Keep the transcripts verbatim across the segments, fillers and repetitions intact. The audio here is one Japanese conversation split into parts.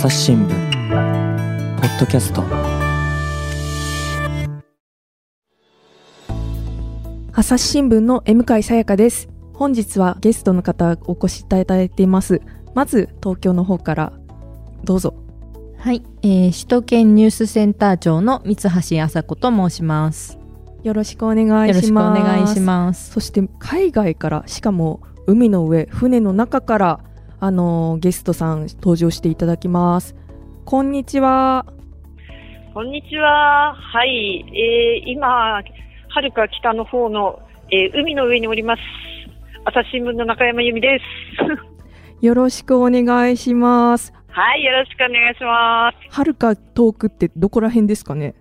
朝日新聞ポッドキャスト。朝日新聞の M 海さやかです。本日はゲストの方お越しいただいています。まず東京の方からどうぞ。はい、えー、首都圏ニュースセンター長の三橋麻子と申します。よろしくお願いします。よろしくお願いします。そして海外から、しかも海の上、船の中からあのゲストさん登場していただきます。こんにちは。こんにちは。はい、えー、今遥か北の方の、えー、海の上におります。朝日新聞の中山由美です。よろしくお願いします。はい、よろしくお願いします。遥か遠くってどこら辺ですかね。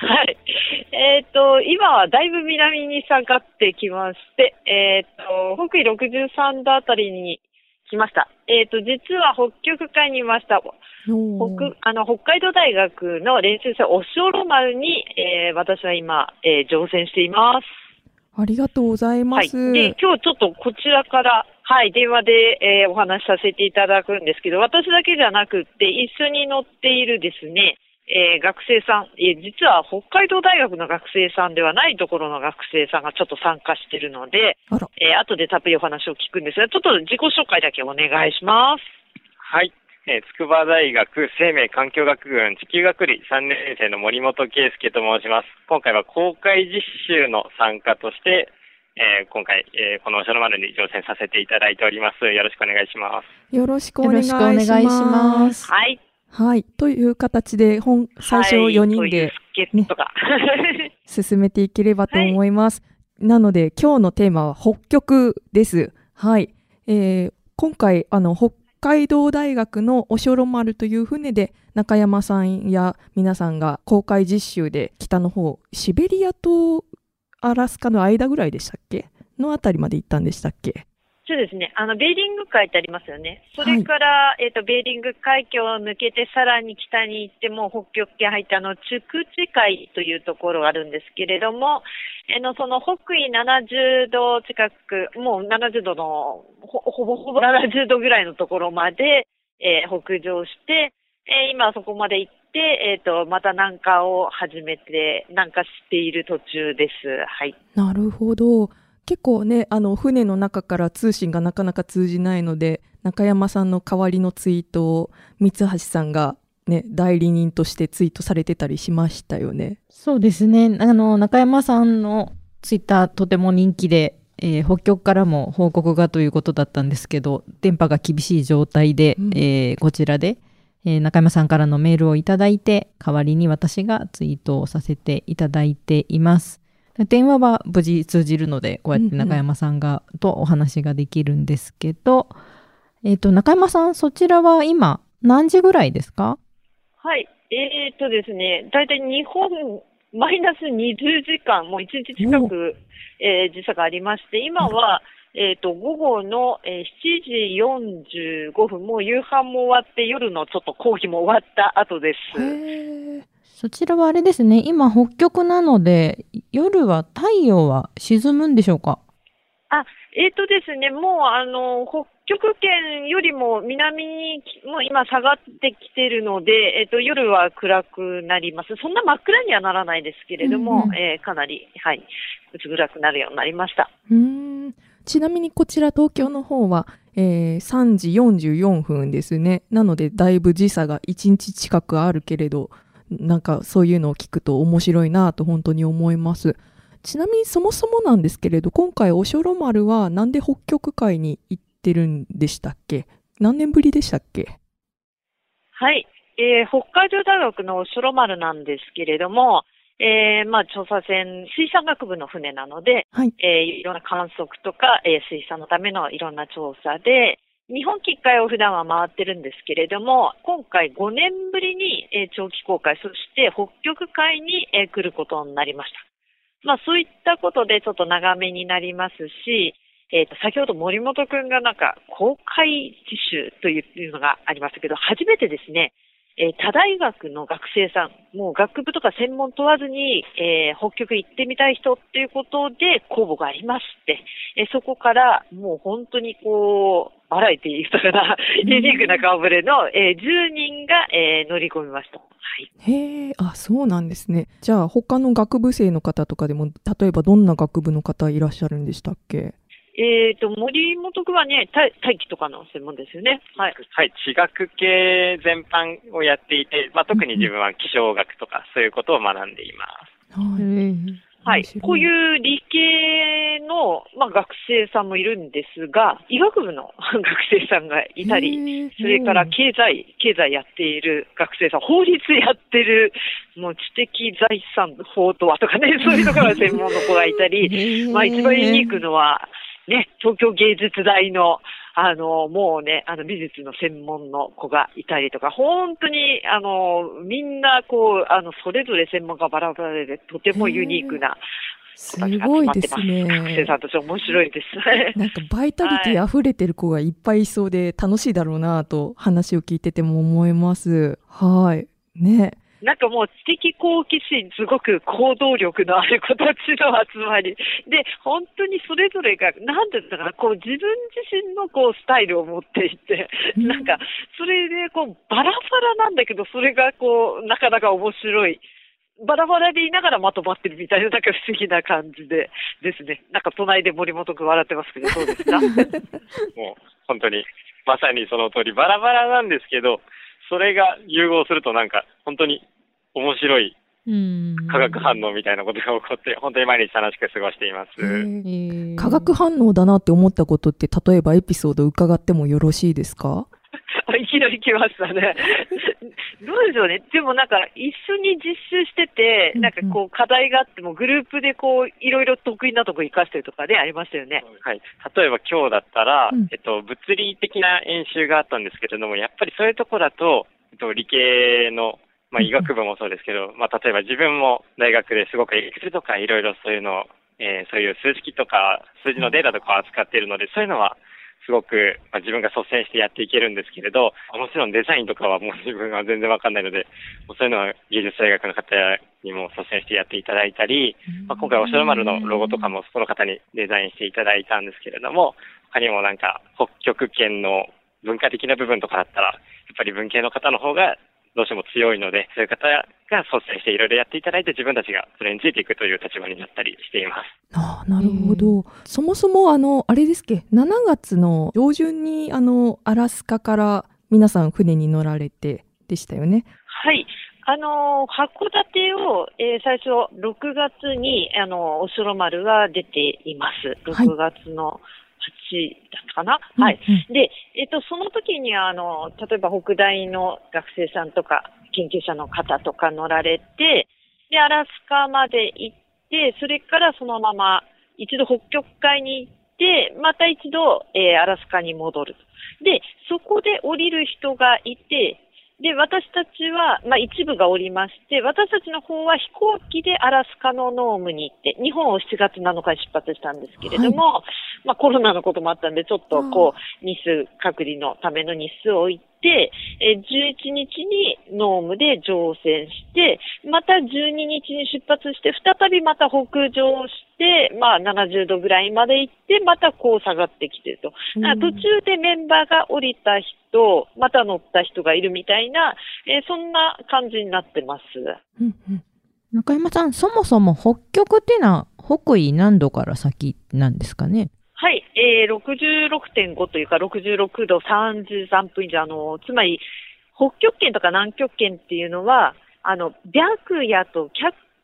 はい、えーと、今はだいぶ南に下がってきまして、えーと、北緯ろくじゅうさんどあたりに来ました。えっと、実は北極海にいました。北、あの、北海道大学の練習生、おしおろ丸に、えー、私は今、えー、乗船しています。ありがとうございます。はい、で、今日ちょっとこちらから、はい、電話で、えー、お話しさせていただくんですけど、私だけじゃなくって、一緒に乗っているですね、えー、学生さん、えー、実は北海道大学の学生さんではないところの学生さんがちょっと参加しているので、あら、えー、後でたっぷりお話を聞くんですが、ちょっと自己紹介だけお願いします。はい、えー、筑波大学生命環境学群地球学理さんねん生の森本圭介と申します。今回は公開実習の参加として、えー、今回、えー、このおしょろ丸に乗船させていただいております。よろしくお願いします。よろしくお願いします。はい。はい、という形で本最初よにんで、ね、はい、進めていければと思います、はい、なので今日のテーマは北極です。はい、えー、今回あの北海道大学のおしょろ丸という船で中山さんや皆さんが公開実習で北の方、シベリアとアラスカの間ぐらいでしたっけのあたりまで行ったんでしたっけ。そうですね、あのベーリング海ってありますよね。それから、はい、えー、とベーリング海峡を抜けてさらに北に行っても北極圏入ってあの筑地海というところがあるんですけれども、えー、のその北緯ななじゅうど近く、もうななじゅうどの ほ, ほぼほぼななじゅうどぐらいのところまで、えー、北上して、えー、今そこまで行って、えー、とまた南下を始めて南下している途中です。はい、なるほど。結構ね、あの船の中から通信がなかなか通じないので、中山さんの代わりのツイートを三橋さんが、ね、代理人としてツイートされてたりしましたよね。そうですね、あの中山さんのツイッターとても人気で、えー、北極からも報告がということだったんですけど、電波が厳しい状態で、うん、えー、こちらで、えー、中山さんからのメールをいただいて、代わりに私がツイートをさせていただいています。電話は無事通じるので、こうやって中山さんが、うんうん、とお話ができるんですけど、えっと、中山さん、そちらは今何時ぐらいですか？はい、えー、っとですね、だいたい日本マイナスにじゅうじかん、もういちにち近く、えー、時差がありまして、今は、えー、っと午後のしちじよんじゅうごふん、もう夕飯も終わって夜のちょっと講義も終わった後です。へー、そちらはあれですね、今北極なので夜は太陽は沈むんでしょうか？あ、えーとですね、もうあの北極圏よりも南にもう今下がってきているので、えーと、夜は暗くなります。そんな真っ暗にはならないですけれども、うんうん、えー、かなり、はい、暗くなるようになりました。うーん、ちなみにこちら東京の方は、えー、さんじよんじゅうよんふんですね。なのでだいぶ時差がいちにち近くあるけれど、なんかそういうのを聞くと面白いなと本当に思います。ちなみにそもそもなんですけれど、今回おしょろ丸はなんで北極海に行ってるんでしたっけ？何年ぶりでしたっけ？はい、えー、北海道大学のおしょろ丸なんですけれども、えー、まあ調査船、水産学部の船なので、はい、えー、いろんな観測とか、えー、水産のためのいろんな調査で日本近海を普段は回ってるんですけれども、今回ごねんぶりに長期航海、そして北極海に来ることになりました。まあそういったことでちょっと長めになりますし、えっと、先ほど森本くんがなんか公開実習というのがありましたけど、初めてですね、えー、他大学の学生さん、もう学部とか専門問わずに、えー、北極行ってみたい人っていうことで公募がありまして、えー、そこからもう本当にこう、バラエティー豊かなユニークな顔ぶれの、えー、じゅうにんが、えー、乗り込みました。はい、へえ、あ、そうなんですね。じゃあ他の学部生の方とかでも、例えばどんな学部の方いらっしゃるんでしたっけ？えーと、森本君はね、大気とかの専門ですよね。はい。はい。地学系全般をやっていて、まあ、特に自分は気象学とかそういうことを学んでいます。はい。はい。こういう理系の、まあ、学生さんもいるんですが、医学部の学生さんがいたり、それから経済、経済やっている学生さん、法律やってる、もう知的財産法とはとかね、そういうところが専門の子がいたり、まあ、一番ユニークのは、ね、東京芸術大の、あの、もうね、あの、美術の専門の子がいたりとか、本当に、あの、みんな、こう、あの、それぞれ専門がバラバラで、とてもユニークな、すごいですね。学生さんたち面白いですね。なんかバイタリティ溢れてる子がいっぱいいそうで、楽しいだろうなと、話を聞いてても思います。はい。ね。なんかもう知的好奇心、すごく行動力のある子たちの集まり。で、本当にそれぞれが、なんて言うんだろう、こう自分自身のこうスタイルを持っていて、なんか、それでこうバラバラなんだけど、それがこう、なかなか面白い。バラバラでいながらまとまってるみたいな、なんか不思議な感じでですね。なんか隣で森本くん笑ってますけど、どうですか？もう、本当に、まさにその通り、バラバラなんですけど、それが融合するとなんか本当に面白い化学反応みたいなことが起こって、本当に毎日楽しく過ごしています。化学反応だなって思ったことって、例えばエピソード伺ってもよろしいですか？いきなり来ましたね。どうでしょうね。でもなんか一緒に実習してて、なんかこう課題があってもグループでこういろいろ得意なとこ生かしてるとかで、ね、ありましたよね。はい。例えば今日だったら、うん、えっと物理的な演習があったんですけれども、やっぱりそういうとこだと、えっと、理系のまあ医学部もそうですけど、まあ例えば自分も大学ですごく理屈とかいろいろそういうのを、えー、そういう数式とか数字のデータとかを扱っているので、そういうのはすごく、まあ、自分が率先してやっていけるんですけれど、もちろんデザインとかはもう自分は全然わかんないので、もうそういうのは芸術大学の方にも率先してやっていただいたり、まあ、今回おしろ丸のロゴとかもその方にデザインしていただいたんですけれども、他にもなんか北極圏の文化的な部分とかだったら、やっぱり文系の方の方がどうしても強いので、そういう方が率先していろいろやっていただいて、自分たちがそれについていくという立場になったりしています。ああ、なるほど。そもそもあのあれですっけ、しちがつの上旬にあのアラスカから皆さん船に乗られてでしたよね。はい、あの函館を、えー、最初ろくがつにあのおしろ丸が出ています。ろくがつの、はい、だったかな、うんうん、はい。で、えっと、その時にあの、例えば北大の学生さんとか、研究者の方とか乗られて、で、アラスカまで行って、それからそのまま、一度北極海に行って、また一度、えー、アラスカに戻る。で、そこで降りる人がいて、で、私たちは、まあ、一部がおりまして、私たちの方は飛行機でアラスカのノームに行って、日本をしちがつなのかに出発したんですけれども、はい、まあ、コロナのこともあったんで、ちょっとこう、日数、隔離のための日数を置いて、え、じゅういちにちにノームで乗船して、またじゅうににちに出発して、再びまた北上して、まあ、ななじゅうどぐらいまで行って、またこう下がってきてると。途中でメンバーが降りた人、とまた乗った人がいるみたいな、えー、そんな感じになってます、うんうん、中山さん、そもそも北極っていうのは北緯何度から先なんですかね？はい、えー、ろくじゅうろくてんご というかろくじゅうろくどさんじゅうさんぷん以上、あのつまり北極圏とか南極圏っていうのはあの白夜と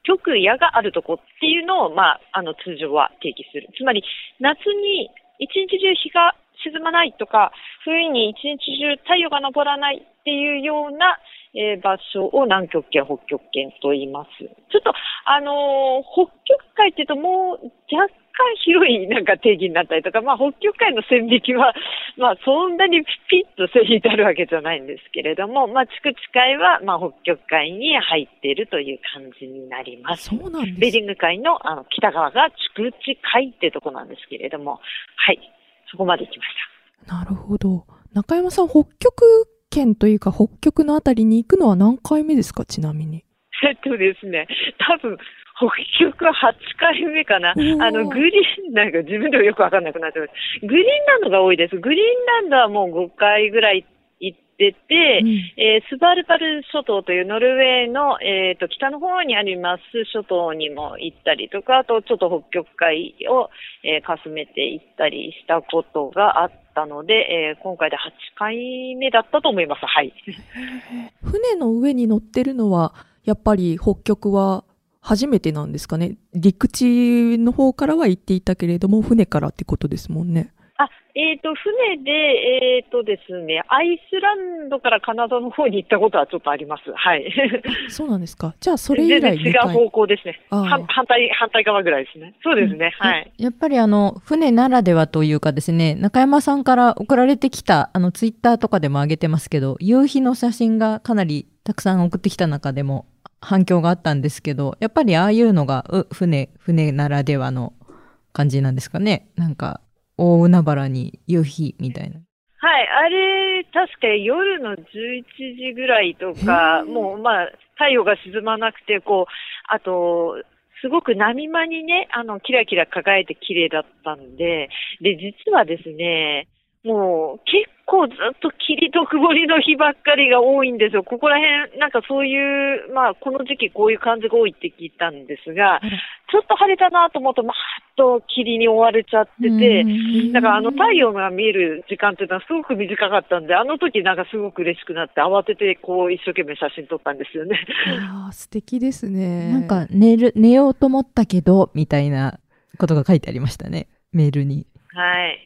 極夜があるとこっていうのを、まあ、あの通常は定義する。つまり夏に一日中日が沈まないとか、冬に一日中太陽が昇らないっていうような、えー、場所を南極圏、北極圏と言います。ちょっと、あのー、北極海っていうともう若干広いなんか定義になったりとか、まあ、北極海の線引きは、まあ、そんなにピッと線引いてあるわけじゃないんですけれども、まあ、地区地海は、まあ、北極海に入っているという感じになります。そうなんです。ベリング海の、あの北側が地区地海っていうところなんですけれども、はい。そこまで行きました。なるほど。中山さん、北極圏というか北極のあたりに行くのは何回目ですか、ちなみに。えっとですね、多分北極ははちかいめかな。あのグリーンなんか自分でもよく分かんなくなってます。グリーンランドが多いです。グリーンランドはもうごかいぐらい行ってて、うんえー、スバルバル諸島というノルウェーの、えー、と北の方にあります諸島にも行ったりとか、あとちょっと北極海を、えー、かすめて行ったりしたことがあってたので、えー、今回ではちかいめだったと思います。はい。船の上に乗ってるのはやっぱり北極は初めてなんですかね。陸地の方からは行っていたけれども船からってことですもんね。あ、えーと、船で、えーとですね、アイスランドからカナダの方に行ったことはちょっとあります。はい。そうなんですか。じゃあそれ以来違う方向ですね。反対、反対側ぐらいですね。そうですね。うん、はい。やっぱりあの、船ならではというかですね、中山さんから送られてきた、あの、ツイッターとかでも上げてますけど、夕日の写真がかなりたくさん送ってきた中でも反響があったんですけど、やっぱりああいうのが、う、船、船ならではの感じなんですかね。なんか、大海原に夕日みたいな。はい、あれ、確かに夜のじゅういちじぐらいとか、もうまあ、太陽が沈まなくて、こう、あと、すごく波間にね、あの、キラキラ輝いて綺麗だったんで、で、実はですね、もう結構ずっと霧と曇りの日ばっかりが多いんですよ。ここら辺、なんかそういう、まあこの時期こういう感じが多いって聞いたんですが、ちょっと晴れたなと思うと、まーっと霧に覆われちゃってて、だからあの太陽が見える時間っていうのはすごく短かったんで、あの時なんかすごく嬉しくなって、慌ててこう一生懸命写真撮ったんですよね。ああ、素敵ですね。なんか寝る、寝ようと思ったけど、みたいなことが書いてありましたね、メールに。はい。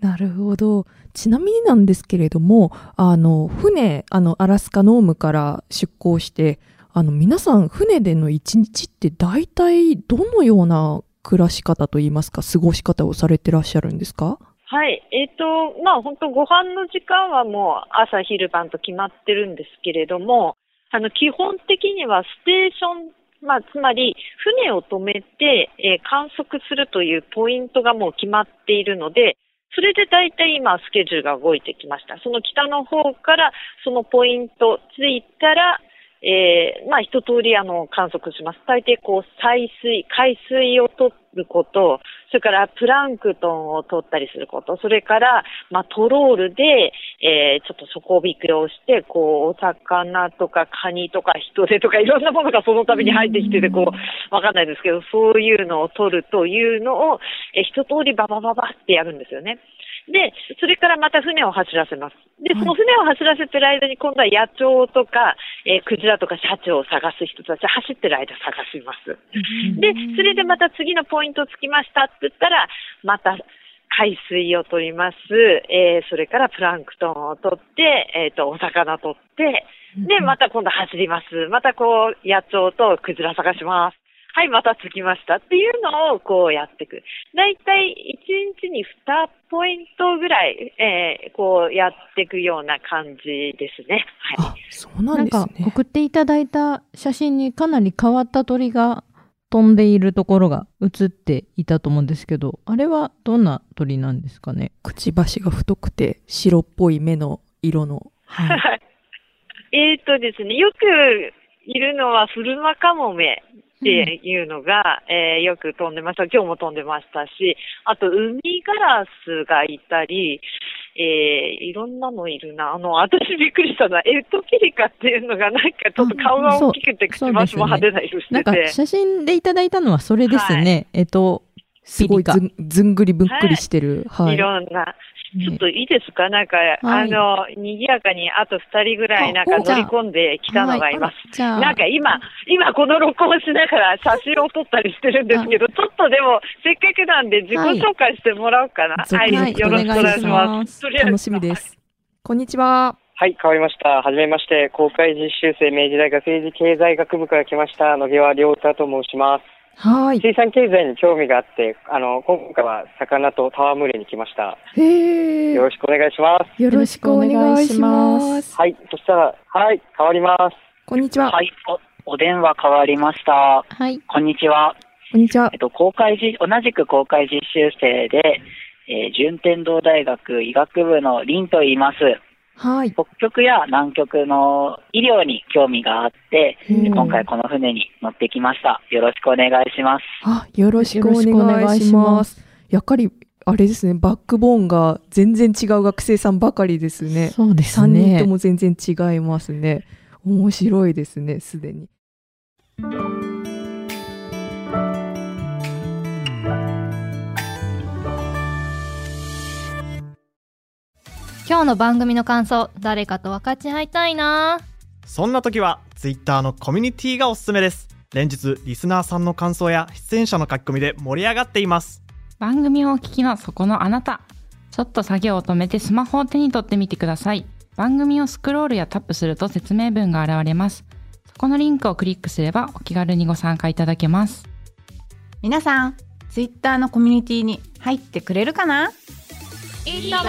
なるほど。ちなみになんですけれども、あの船あのアラスカノームから出港して、あの皆さん船での一日って大体どのような暮らし方といいますか、過ごし方をされてらっしゃるんですか？はい、えっとまあ本当ご飯の時間はもう朝昼晩と決まってるんですけれども、あの基本的にはステーション、まあ、つまり船を止めて、えー、観測するというポイントがもう決まっているので。それで大体今スケジュールが動いてきました。その北の方からそのポイント着いたら、えー、まあ一通りあの観測します。大抵こう採水、海水を取ること、それからプランクトンを取ったりすること、それからまあトロールで、えー、ちょっと底引きをして、こうお魚とかカニとか人手とかいろんなものがその度に入ってきてて、こうわかんないですけど、そういうのを取るというのを、えー、一通りババババってやるんですよね。で、それからまた船を走らせます。で、その船を走らせてる間に今度は野鳥とか、えー、クジラとかシャチョウを探す人たち、走ってる間探します。で、それでまた次のポイントつきましたって言ったら、また海水を取ります。えー、それからプランクトンを取って、えっと、お魚取って、で、また今度走ります。またこう、野鳥とクジラ探します。はい、また着きましたっていうのをこうやっていく。だいたいいちにちににポイントぐらい、えー、こうやっていくような感じですね。はい。あ、そうなんですね。なんか送っていただいた写真にかなり変わった鳥が飛んでいるところが写っていたと思うんですけど、あれはどんな鳥なんですかね。くちばしが太くて白っぽい目の色の。はい。えっとですね、よくいるのはフルマカモメ。っていうのが、えー、よく飛んでました。今日も飛んでましたし、あと、海ガラスがいたり、えー、いろんなのいるな。あの、私びっくりしたのは、エトピリカっていうのが、なんかちょっと顔が大きくて、口ばしも派手な色してて、ね。なんか写真でいただいたのはそれですね。はい、えっと、すごい ず, ずんぐりぶっくりしてる。はい。はい、いろんな。ちょっといいですか、なんか、はい、あの、賑やかにあとふたりぐらいなんか乗り込んできたのがいます。はい、なんか今、今この録音しながら写真を撮ったりしてるんですけど、ちょっとでも、せっかくなんで自己紹介してもらおうかな。はい、はい、よろしくお願いします。楽しみです。こんにちは。はい、変わりました。はじめまして、公開実習生、明治大学政治経済学部から来ました、野際良太と申します。はい。水産経済に興味があって、あの、今回は魚と戯れに来ました。へえ。よろしくお願いします。よろしくお願いします。はい。そしたら、はい、変わります。こんにちは。はい。お、お電話変わりました。はい。こんにちは。こんにちは。えっと、公開実、同じく公開実習生で、えー、順天堂大学医学部の林と言います。はい、北極や南極の医療に興味があって、うん、今回この船に乗ってきました。よろしくお願いします。あ、よろしくお願いします。やっぱりあれですね、バックボーンが全然違う学生さんばかりですね。そうですね。さんにんとも全然違いますね。面白いですね、すでに。今日の番組の感想、誰かと分かち合いたいな。そんな時はツイッターのコミュニティがおすすめです。連日リスナーさんの感想や出演者の書き込みで盛り上がっています。番組をお聞きのそこのあなた、ちょっと作業を止めてスマホを手に取ってみてください。番組をスクロールやタップすると説明文が現れます。そこのリンクをクリックすればお気軽にご参加いただけます。皆さん、ツイッターのコミュニティに入ってくれるかな。いいとも。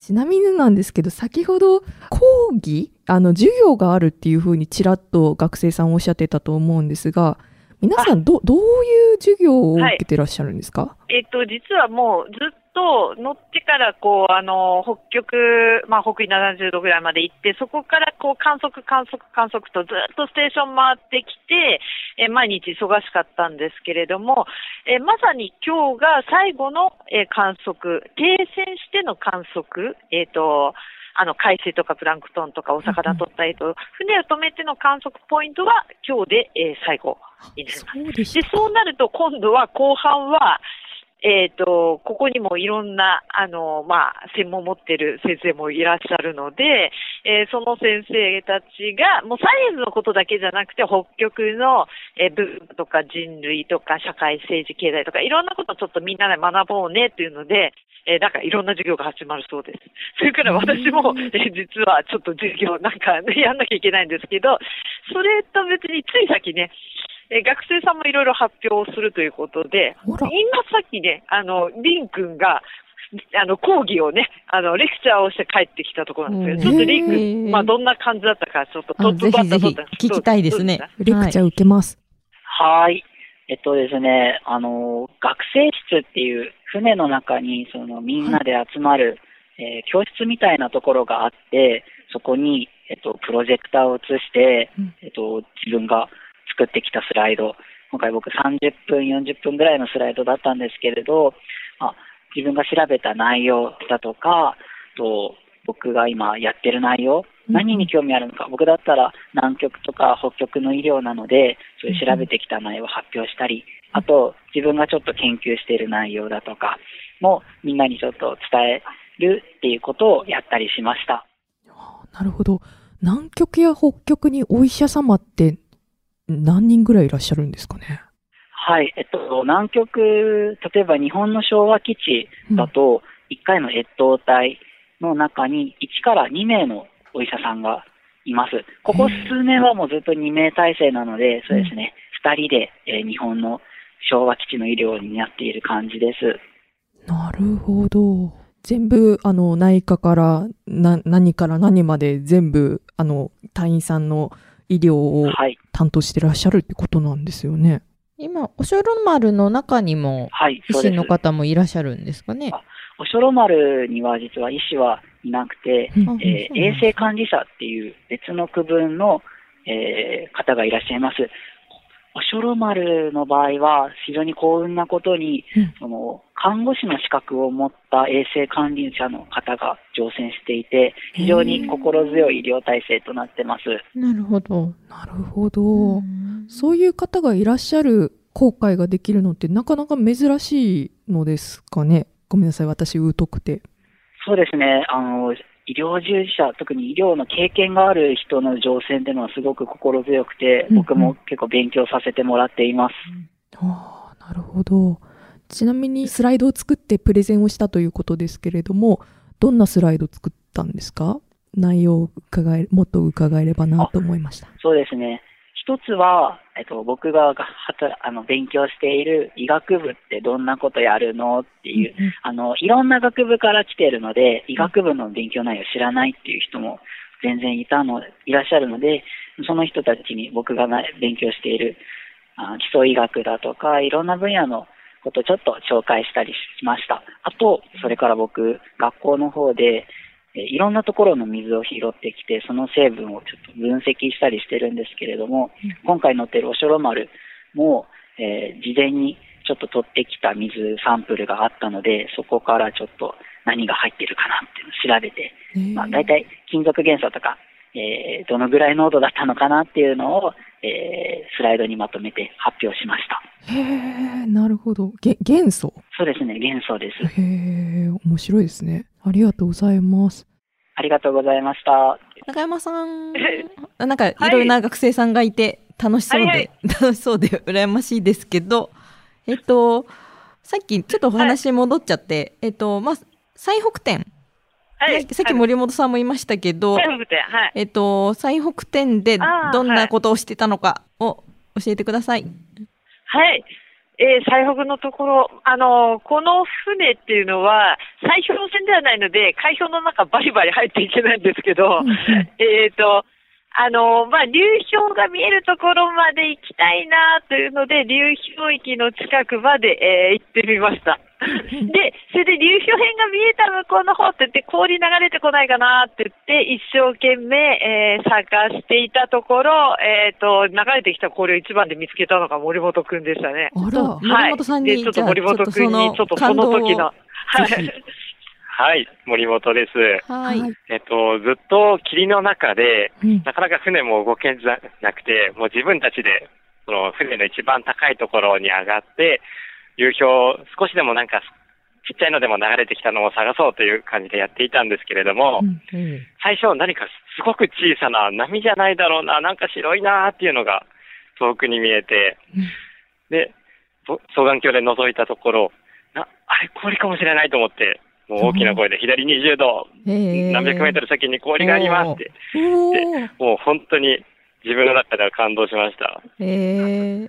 ちなみになんですけど、先ほど講義、あの授業があるっていうふうにちらっと学生さんおっしゃってたと思うんですが、皆さん ど, どういう授業を受けてらっしゃるんですか。はい、えー、と実はもうずっと乗ってからこうあの北極、まあ、北緯ななじゅうどぐらいまで行って、そこからこう観測観測観測とずっとステーション回ってきて、えー、毎日忙しかったんですけれども、えー、まさに今日が最後の、えー、観測、停船しての観測、えーとあの海水とかプランクトンとかお魚取ったりと、うん、船を止めての観測ポイントは今日で、えー、最後になります。そうでした。で、そうなると今度は後半は、えーと、ここにもいろんなあの、まあ、専門を持っている先生もいらっしゃるので、えー、その先生たちがもうサイエンスのことだけじゃなくて、北極の、えー、文化とか人類とか社会政治経済とかいろんなことをちょっとみんなで学ぼうねっていうので、えー、なんかいろんな授業が始まるそうです。それから私も、えー、実はちょっと授業なんか、ね、やんなきゃいけないんですけど、それと別につい先ね、えー、学生さんもいろいろ発表をするということで、今さっきね、あの、りんくんが、あの、講義をね、あの、レクチャーをして帰ってきたところなんですけど、ちょっとりんくん、まあ、どんな感じだったか、ちょっとトップバッターだったんですけど。聞きたいですね。レクチャー受けます。はい。えっとですね、あの、学生室っていう、船の中に、その、みんなで集まる、えー、教室みたいなところがあって、そこに、えっと、プロジェクターを映して、えっと、自分が、作ってきたスライド、今回僕さんじゅっぷんよんじゅっぷんぐらいのスライドだったんですけれど、まあ、自分が調べた内容だとか、と僕が今やってる内容、何に興味あるのか、僕だったら南極とか北極の医療なので、そういう調べてきた内容を発表したり、あと自分がちょっと研究している内容だとかもみんなにちょっと伝えるっていうことをやったりしました。なるほど。南極や北極にお医者様って何人ぐらいいらっしゃるんですかね。はい、えっと、南極、例えば日本の昭和基地だと、うん、いっかいの越冬隊の中にいちからにめいのお医者さんがいます。ここ数年はもうずっとにめい体制なので、そうですね、ふたりで、えー、日本の昭和基地の医療になっている感じです。なるほど。全部、あの、内科からな、何から何まで全部、あの、隊員さんの医療を担当してらっしゃるってことなんですよね。はい、今おしょろ丸の中にも医師の方もいらっしゃるんですかね。はい、おしょろ丸には実は医師はいなくて、うん、えー、衛生管理者っていう別の区分の、えー、方がいらっしゃいます。おしょろ丸の場合は非常に幸運なことに、うん、その看護師の資格を持った衛生管理者の方が乗船していて、非常に心強い医療体制となってます。なるほど、なるほど。そういう方がいらっしゃる航海ができるのってなかなか珍しいのですかね。ごめんなさい、私疎くて。そうですね、あの医療従事者、特に医療の経験がある人の乗船というのはすごく心強くて、僕も結構勉強させてもらっています。うんうん、ああ、なるほど。ちなみにスライドを作ってプレゼンをしたということですけれども、どんなスライドを作ったんですか？内容を伺え、もっと伺えればなと思いました。そうですね。一つは、えっと、僕があの勉強している医学部ってどんなことやるのっていう、うん、あのいろんな学部から来ているので、医学部の勉強内容知らないっていう人も全然いたのいらっしゃるので、その人たちに僕が勉強しているあ基礎医学だとかいろんな分野のことをちょっと紹介したりしました。あと、それから僕、学校の方で、いろんなところの水を拾ってきて、その成分をちょっと分析したりしてるんですけれども、今回載ってるおしょろ丸も、えー、事前にちょっと取ってきた水サンプルがあったので、そこからちょっと何が入ってるかなっていうのを調べて、えーまあ、大体金属元素とか、えー、どのぐらい濃度だったのかなっていうのを、えー、スライドにまとめて発表しました。へー、なるほど。げ元素？そうですね、元素です。へー、面白いですね。ありがとうございます。ありがとうございました。中山さん、なんかいろいろな学生さんがいて楽しそうで、はいはい、楽しそうで羨ましいですけど、えっとさっきちょっとお話戻っちゃって、はい、えっとまあ最北店、はい、さっき森本さんも言いましたけど、はい最北店はい、えっと最北店でどんなことをしてたのかを教えてください。はい。えー、最北のところ、あのー、この船っていうのは、砕氷船ではないので、海氷の中バリバリ入っていけないんですけど、えっと、あのー、まあ、流氷が見えるところまで行きたいなというので、流氷域の近くまで、えー、行ってみました。で、それで流氷辺が見えた向こうの方って言って、氷流れてこないかなって言って、一生懸命、えー、探していたところ、えっと、流れてきた氷を一番で見つけたのが森本くんでしたね。あら、はい、森本さんに、で、ちょっと森本くんに、ちょっとその時の、はい。はい、森本です。はい。えっと、ずっと霧の中で、うん、なかなか船も動けなくて、もう自分たちで、その船の一番高いところに上がって、流氷、少しでもなんか、ちっちゃいのでも流れてきたのを探そうという感じでやっていたんですけれども、うんうん、最初何かすごく小さな波じゃないだろうな、なんか白いなーっていうのが遠くに見えて、うん、で、双眼鏡で覗いたところ、なあれ氷かもしれないと思って、もう大きな声で左にじゅうど、えー、何百メートル先に氷がありますって、えー、でもう本当に、自分の中では感動しました。えー、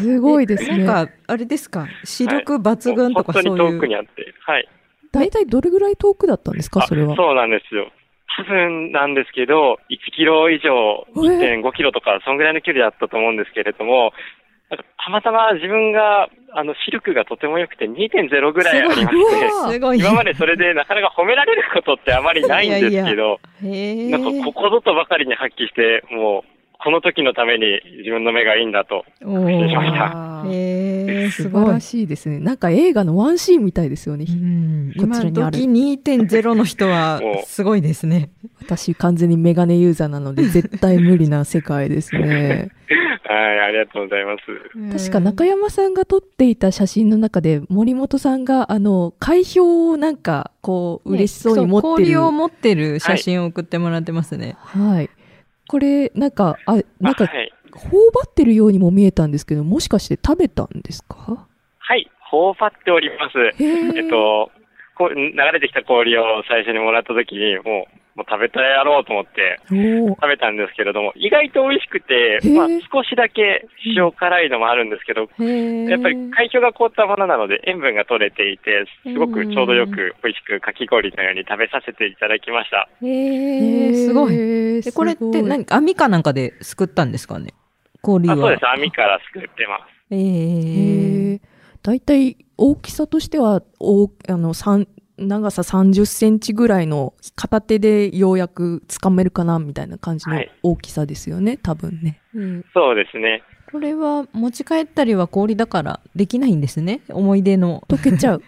すごいですね。なんかあれですか、視力抜群とかそういう。はい、本当に遠くにあって、はい。大体どれぐらい遠くだったんですか、それは。そうなんですよ。多分なんですけど、いちキロ以上、いってんごキロとか、そのぐらいの距離だったと思うんですけれども、なんかたまたま自分があの視力がとても良くて にてんゼロ ぐらいありまして、今までそれでなかなか褒められることってあまりないんですけど、いやいやなんかここぞとばかりに発揮して、もう、この時のために自分の目がいいんだと確信しました。へー、素晴らしいですね。なんか映画のワンシーンみたいですよね。うん、こちらにある。今時 にてんゼロ の人はすごいですね。私完全にメガネユーザーなので絶対無理な世界ですね。はい、ありがとうございます。確か中山さんが撮っていた写真の中で森本さんがあの海氷をなんかこう嬉しそうに持ってる、ね、氷を持ってる写真を送ってもらってますね。はい。はい、これなんかあなんか頬張ってるようにも見えたんですけど、もしかして食べたんですか？はい、頬張っております。えっとこう流れてきた氷を最初にもらった時にもう、もう食べたやろうと思って食べたんですけれども、意外と美味しくて、まあ少しだけ塩辛いのもあるんですけど、やっぱり海氷が凍ったものなので塩分が取れていて、すごくちょうどよく美味しくかき氷のように食べさせていただきました。へー、すごい。でこれって何か網かなんかですくったんですかね、氷は。あ、そうです、網からすくってます。えー、だいたい大きさとしてはおあの長ささんじゅっセンチぐらいの片手でようやくつかめるかなみたいな感じの大きさですよね、はい、多分ね、うん、そうですね。これは持ち帰ったりは氷だからできないんですね。思い出の溶けちゃう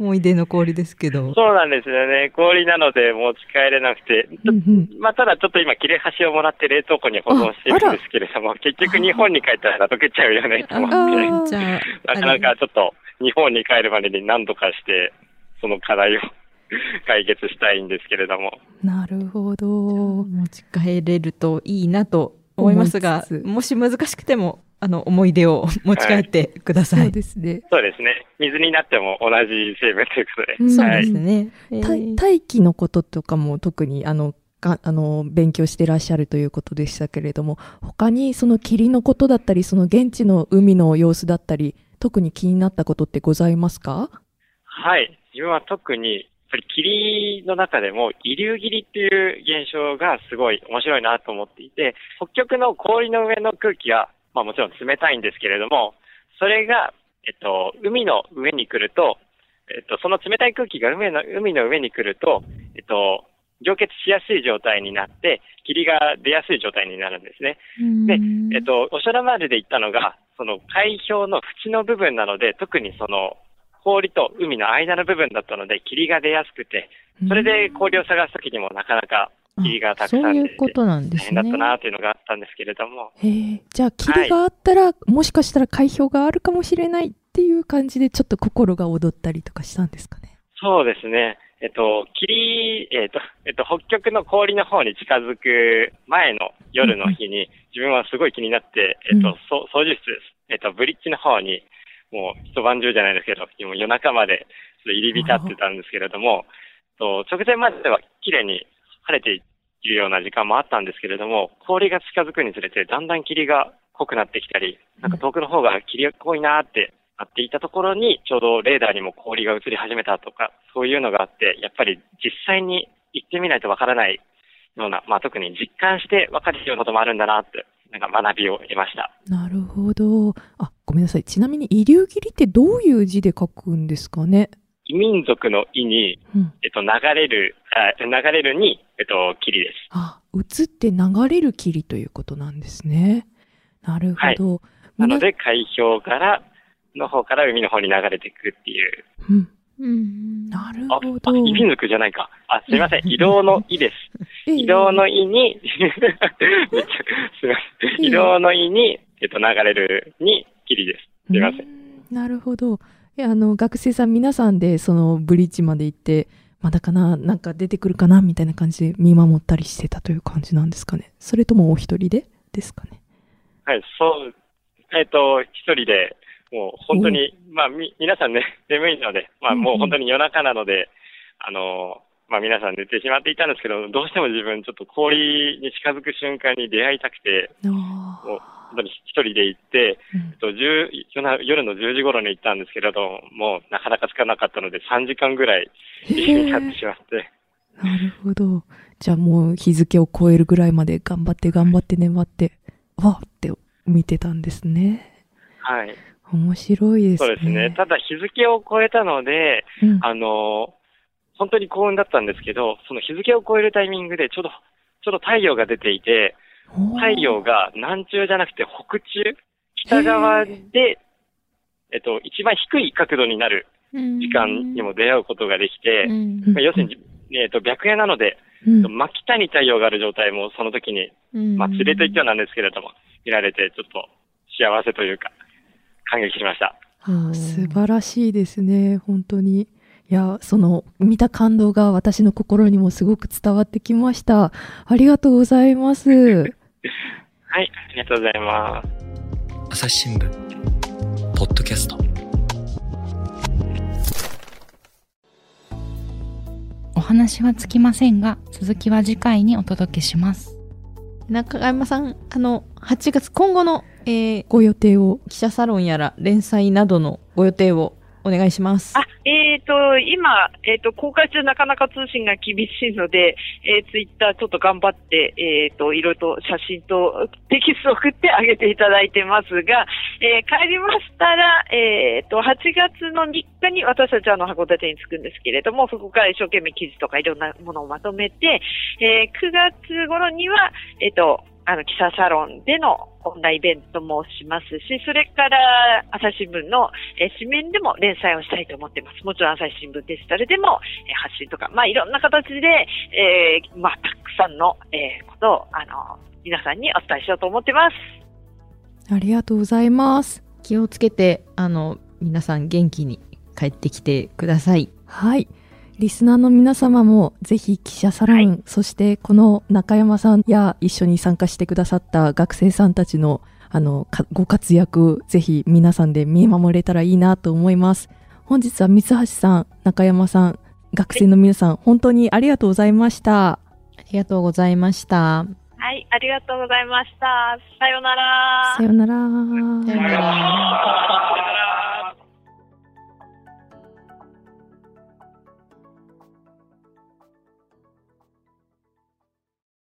思い出の氷ですけど。そうなんですよね。氷なので持ち帰れなくて、うんうん、まあただちょっと今切れ端をもらって冷凍庫に保存してるんですけれども、結局日本に帰ったら溶けちゃうよねと思って、なかなかちょっと日本に帰るまでに何度かしてその課題を解決したいんですけれども。なるほど。持ち帰れるといいなと思いますが、もし難しくても。あの思い出を持ち帰ってください、はい、そうですね。そうですね。水になっても同じ成分ということで、うん、そうですね、えー、大気のこととかも特にあのがあの勉強してらっしゃるということでしたけれども、他にその霧のことだったり、その現地の海の様子だったり、特に気になったことってございますか？はい、自分は特にやっぱり霧の中でも移流霧っていう現象がすごい面白いなと思っていて、北極の氷の上の空気がまあもちろん冷たいんですけれども、それがえっと、海の上に来ると、えっと、その冷たい空気が海の、海の上に来ると、えっと、凝結しやすい状態になって、霧が出やすい状態になるんですね。で、えっと、おしょらまるで言ったのが、その海氷の縁の部分なので、特にその氷と海の間の部分だったので、霧が出やすくて、それで氷を探すときにもなかなか霧がたくさん出て、そういうことなんですね。大変だったなというのがあったんですけれども。へ、じゃあ霧があったら、はい、もしかしたら海氷があるかもしれないっていう感じで、ちょっと心が躍ったりとかしたんですかね。そうですね。えっと、霧、えっと、えっと、北極の氷の方に近づく前の夜の日に、自分はすごい気になって、えっと、操縦室です。えっと、ブリッジの方に、もう一晩中じゃないですけど、もう夜中まで入り浸ってたんですけれども、と直前までは綺麗に晴れているような時間もあったんですけれども、氷が近づくにつれて、だんだん霧が濃くなってきたり、なんか遠くの方が霧が濃いなーって、あっていたところに、ちょうどレーダーにも氷が映り始めたとか、そういうのがあって、やっぱり実際に行ってみないとわからないような、まあ、特に実感してわかるようなこともあるんだなって、なんか学びを得ました。なるほど。あ、ごめんなさい。ちなみに、イリュウギリってどういう字で書くんですかね。異民族の異に、えっと、流れる、うん、流れるに、えっと、霧です。あ、映って流れる霧ということなんですね。なるほど。はい、なので、海氷から、の方から海の方に流れていくっていう。うん。うん、なるほど。あ、異民族じゃないか。あ、すみません。移動の異です。えー、移動の異に、めっちゃ、すみません。移動の異に、えっと、流れるに、霧です。すみません。うん、なるほど。え、あの、学生さん皆さんで、その、ブリッジまで行って、まだかな、なんか出てくるかな、みたいな感じで見守ったりしてたという感じなんですかね。それともお一人でですかね。はい、そう、えっと、一人で、もう本当に、まあ、み、皆さんね、眠いので、まあ、もう本当に夜中なので、あの、まあ、皆さん寝てしまっていたんですけど、どうしても自分、ちょっと氷に近づく瞬間に出会いたくて、もう本当に一人で行って、えっと、夜のじゅうじ頃に行ったんですけれども、もうなかなかつかなかったので、さんじかんぐらい一緒になってしまって。なるほど。じゃあもう日付を超えるぐらいまで頑張って頑張って粘って、わーって見てたんですね。はい。面白いですね。そうですね。ただ日付を超えたので、うん、あの、本当に幸運だったんですけど、その日付を超えるタイミングでちょうど、ちょうど太陽が出ていて、太陽が南中じゃなくて北中、北側で、えっと、一番低い角度になる時間にも出会うことができて、まあ、要するに、えっと、白夜なので、うん、真北に太陽がある状態もその時に、まあ、連れと一挙なんですけれども、見られてちょっと幸せというか、感激しました。はあ、素晴らしいですね。本当に。いや、その見た感動が私の心にもすごく伝わってきました。ありがとうございます。はい、ありがとうございます。朝日新聞ポッドキャスト。お話はつきませんが、続きは次回にお届けします。中山さん、あのはちがつ今後の、えー、ご予定を、記者サロンやら連載などのご予定をお願いします。あ、えーと今、えーと公開中なかなか通信が厳しいので、えー、ツイッターちょっと頑張ってえーといろいろと写真とテキストを送ってあげていただいてますが、えー、帰りましたらえーとはちがつのみっかに私たちはあの函館に着くんですけれども、そこから一生懸命記事とかいろんなものをまとめて、えー、くがつ頃にはえーとあの記者サロンでのオンラインイベントもしますし、それから朝日新聞の紙面でも連載をしたいと思ってます。もちろん朝日新聞デジタルでも発信とか、まあ、いろんな形で、えーまあ、たくさんの、えー、ことをあの皆さんにお伝えしようと思ってます。ありがとうございます。気をつけてあの皆さん元気に帰ってきてください。はい、リスナーの皆様もぜひ記者サロン、はい、そしてこの中山さんや一緒に参加してくださった学生さんたちの、あのご活躍、ぜひ皆さんで見守れたらいいなと思います。本日は三橋さん、中山さん、学生の皆さん、はい、本当にありがとうございました。ありがとうございました。はい、ありがとうございました。さよなら。さよなら。